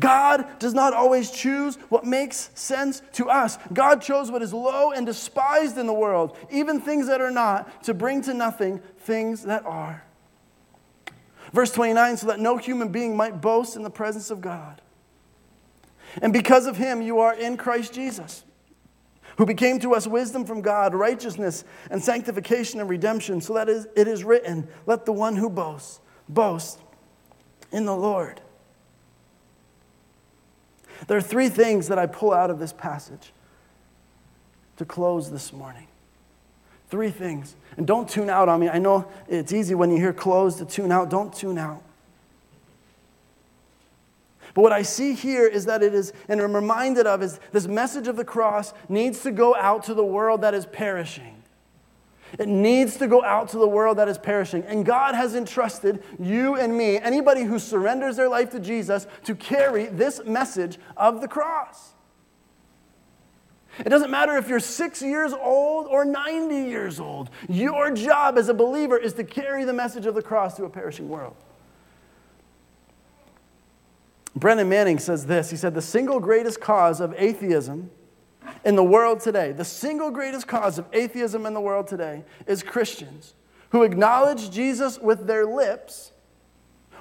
God does not always choose what makes sense to us. God chose what is low and despised in the world, even things that are not, to bring to nothing things that are. Verse 29, so that no human being might boast in the presence of God. And because of him, you are in Christ Jesus, who became to us wisdom from God, righteousness and sanctification and redemption, so that it is written, let the one who boasts, boast in the Lord. There are three things that I pull out of this passage to close this morning. Three things. And don't tune out on me. I know it's easy when you hear close to tune out. Don't tune out. But what I see here is that it is, and I'm reminded of, is this message of the cross needs to go out to the world that is perishing. It needs to go out to the world that is perishing. And God has entrusted you and me, anybody who surrenders their life to Jesus, to carry this message of the cross. It doesn't matter if you're 6 years old or 90 years old. Your job as a believer is to carry the message of the cross to a perishing world. Brennan Manning says this. He said, the single greatest cause of atheism in the world today, the single greatest cause of atheism in the world today is Christians who acknowledge Jesus with their lips,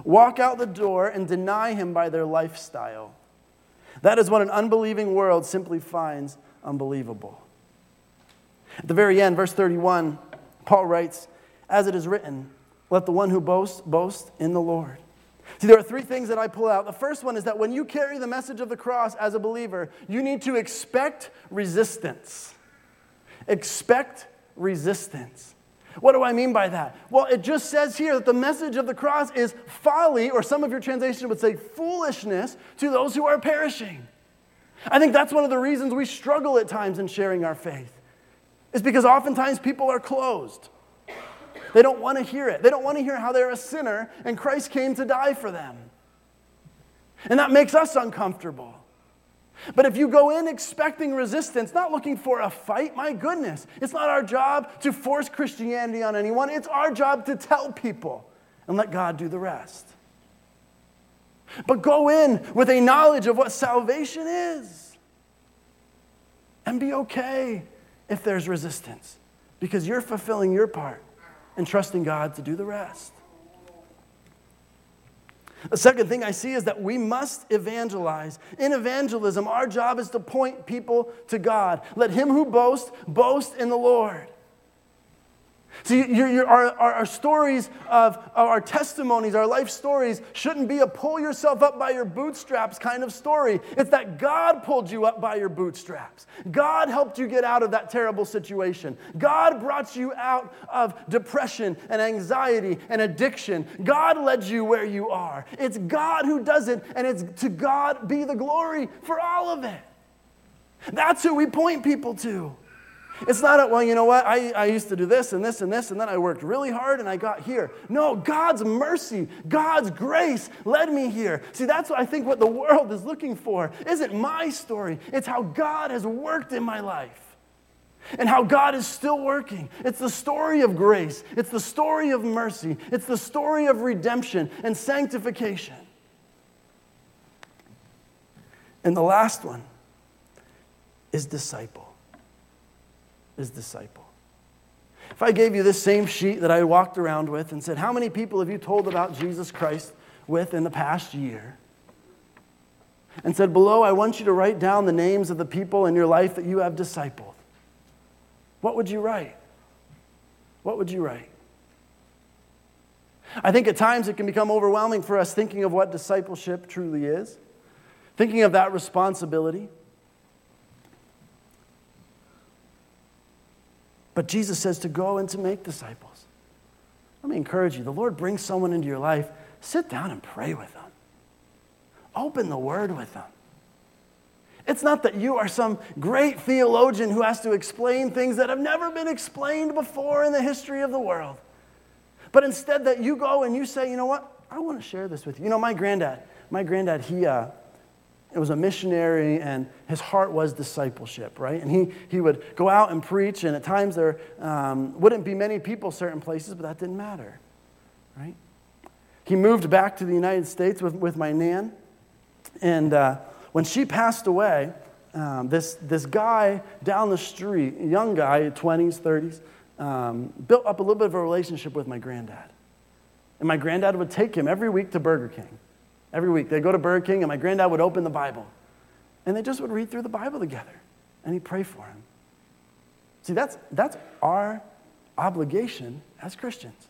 walk out the door, and deny him by their lifestyle. That is what an unbelieving world simply finds unbelievable. At the very end, verse 31, Paul writes, as it is written, let the one who boasts, boast in the Lord. See, there are three things that I pull out. The first one is that when you carry the message of the cross as a believer, you need to expect resistance. Expect resistance. What do I mean by that? Well, it just says here that the message of the cross is folly, or some of your translations would say foolishness, to those who are perishing. I think that's one of the reasons we struggle at times in sharing our faith. It's because oftentimes people are closed. They don't want to hear it. They don't want to hear how they're a sinner and Christ came to die for them. And that makes us uncomfortable. But if you go in expecting resistance, not looking for a fight, my goodness, it's not our job to force Christianity on anyone. It's our job to tell people and let God do the rest. But go in with a knowledge of what salvation is and be okay if there's resistance because you're fulfilling your part and trusting God to do the rest. The second thing I see is that we must evangelize. In evangelism, our job is to point people to God. Let him who boasts, boast in the Lord. See, our stories of our testimonies, our life stories, shouldn't be a pull yourself up by your bootstraps kind of story. It's that God pulled you up by your bootstraps. God helped you get out of that terrible situation. God brought you out of depression and anxiety and addiction. God led you where you are. It's God who does it, and it's to God be the glory for all of it. That's who we point people to. It's not a, well, you know what, I used to do this and this and this, and then I worked really hard and I got here. No, God's mercy, God's grace led me here. See, that's what I think what the world is looking for isn't my story. It's how God has worked in my life and how God is still working. It's the story of grace. It's the story of mercy. It's the story of redemption and sanctification. And the last one is disciple. If I gave you this same sheet that I walked around with and said, how many people have you told about Jesus Christ with in the past year? And said, below, I want you to write down the names of the people in your life that you have discipled. What would you write? I think at times it can become overwhelming for us thinking of what discipleship truly is, thinking of that responsibility. But Jesus says to go and to make disciples. Let me encourage you. The Lord brings someone into your life. Sit down and pray with them. Open the Word with them. It's not that you are some great theologian who has to explain things that have never been explained before in the history of the world. But instead that you go and you say, you know what? I want to share this with you. You know, my granddad, he was a missionary, and his heart was discipleship, right? And he would go out and preach, and at times there wouldn't be many people certain places, but that didn't matter, right? He moved back to the United States with my nan, and when she passed away, this guy down the street, young guy, 20s, 30s, built up a little bit of a relationship with my granddad. And my granddad would take him every week to Burger King. Every week, they'd go to Burger King, and my granddad would open the Bible. And they just would read through the Bible together, and he'd pray for him. See, that's our obligation as Christians.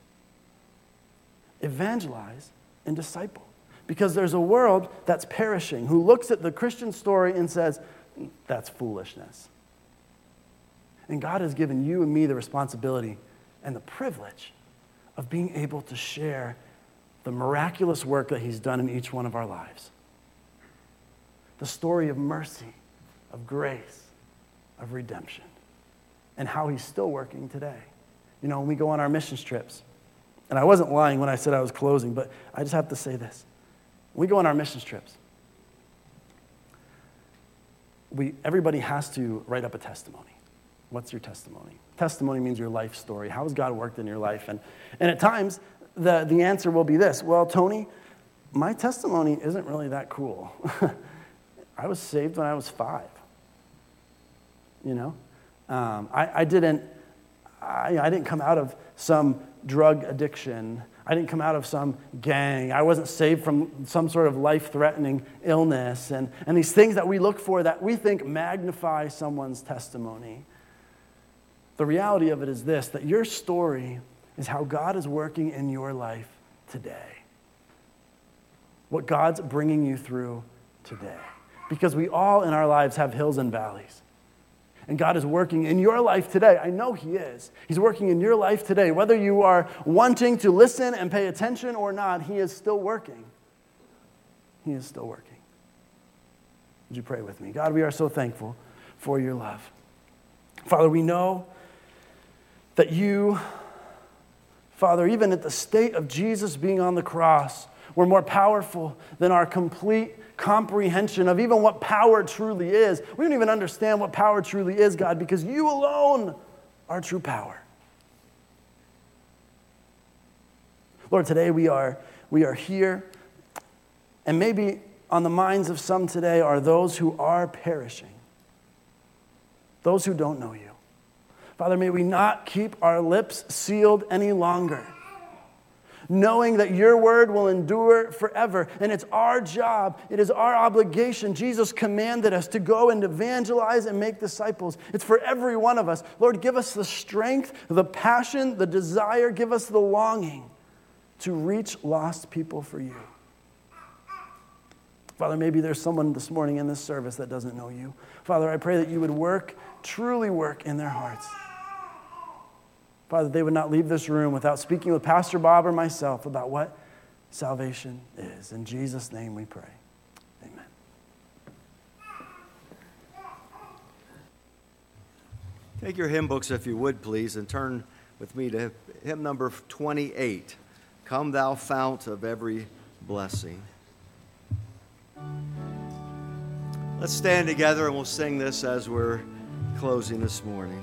Evangelize and disciple. Because there's a world that's perishing who looks at the Christian story and says, that's foolishness. And God has given you and me the responsibility and the privilege of being able to share the miraculous work that he's done in each one of our lives. The story of mercy, of grace, of redemption, and how he's still working today. you know, when we go on our mission trips. And I wasn't lying when I said I was closing, but I just have to say this. When we go on our mission trips, everybody has to write up a testimony. What's your testimony? Testimony means your life story. How has God worked in your life? And at times, the answer will be this. Well, Tony, my testimony isn't really that cool. I was saved when I was 5. You know? I didn't come out of some drug addiction. I didn't come out of some gang. I wasn't saved from some sort of life-threatening illness. And these things that we look for that we think magnify someone's testimony. The reality of it is this, that your story is how God is working in your life today. What God's bringing you through today. Because we all in our lives have hills and valleys. And God is working in your life today. I know He is. He's working in your life today. Whether you are wanting to listen and pay attention or not, He is still working. He is still working. Would you pray with me? God, we are so thankful for your love. Father, we know that you, Father, even at the state of Jesus being on the cross, were more powerful than our complete comprehension of even what power truly is. We don't even understand what power truly is, God, because you alone are true power. Lord, today we are here, and maybe on the minds of some today are those who are perishing, those who don't know you. Father, may we not keep our lips sealed any longer, knowing that your word will endure forever. And it's our job, it is our obligation. Jesus commanded us to go and evangelize and make disciples. It's for every one of us. Lord, give us the strength, the passion, the desire. Give us the longing to reach lost people for you. Father, maybe there's someone this morning in this service that doesn't know you. Father, I pray that you would work, truly work in their hearts. Father, they would not leave this room without speaking with Pastor Bob or myself about what salvation is. In Jesus' name we pray. Amen. Take your hymn books, if you would, please, and turn with me to hymn number 28, Come Thou Fount of Every Blessing. Let's stand together and we'll sing this as we're closing this morning.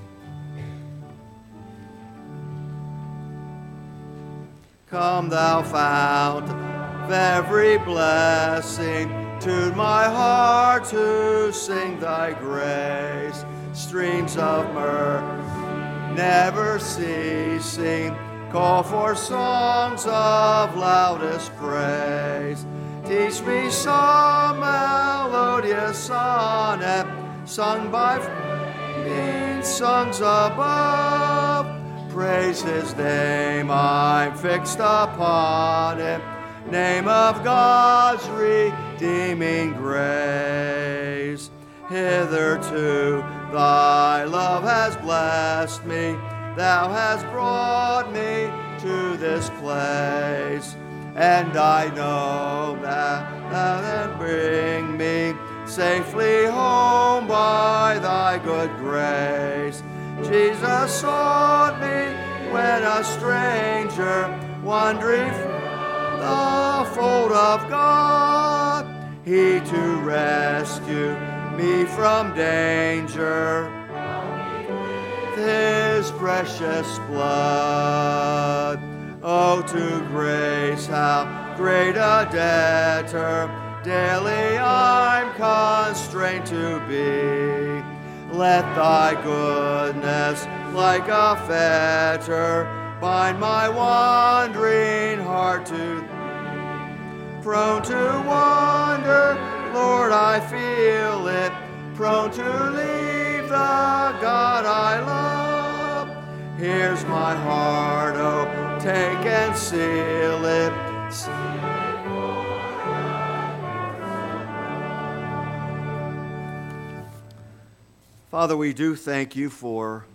Come, thou fount of every blessing, tune my heart to sing thy grace. Streams of mercy never ceasing, call for songs of loudest praise. Teach me some melodious sonnet, sung by means songs above. Praise his name, I'm fixed upon him, name of God's redeeming grace. Hitherto thy love has blessed me, thou hast brought me to this place. And I know that thou then bring me safely home by thy good grace. Jesus sought me when a stranger, wandering from the fold of God. He to rescue me from danger with his precious blood. Oh, to grace, how great a debtor daily I'm constrained to be. Let thy goodness, like a fetter, bind my wandering heart to thee. Prone to wander, Lord, I feel it. Prone to leave the God I love. Here's my heart, oh, take and seal it. Father, we do thank you for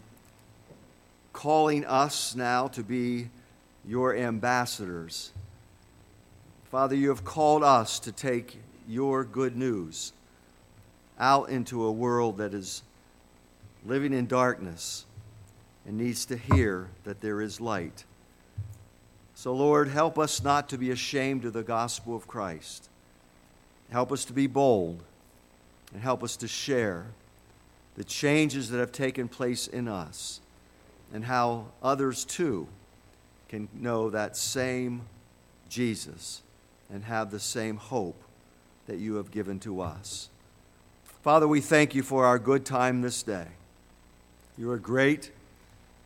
calling us now to be your ambassadors. Father, you have called us to take your good news out into a world that is living in darkness, and needs to hear that there is light. So, Lord, help us not to be ashamed of the gospel of Christ. Help us to be bold, and help us to share the changes that have taken place in us and how others, too, can know that same Jesus and have the same hope that you have given to us. Father, we thank you for our good time this day. You are great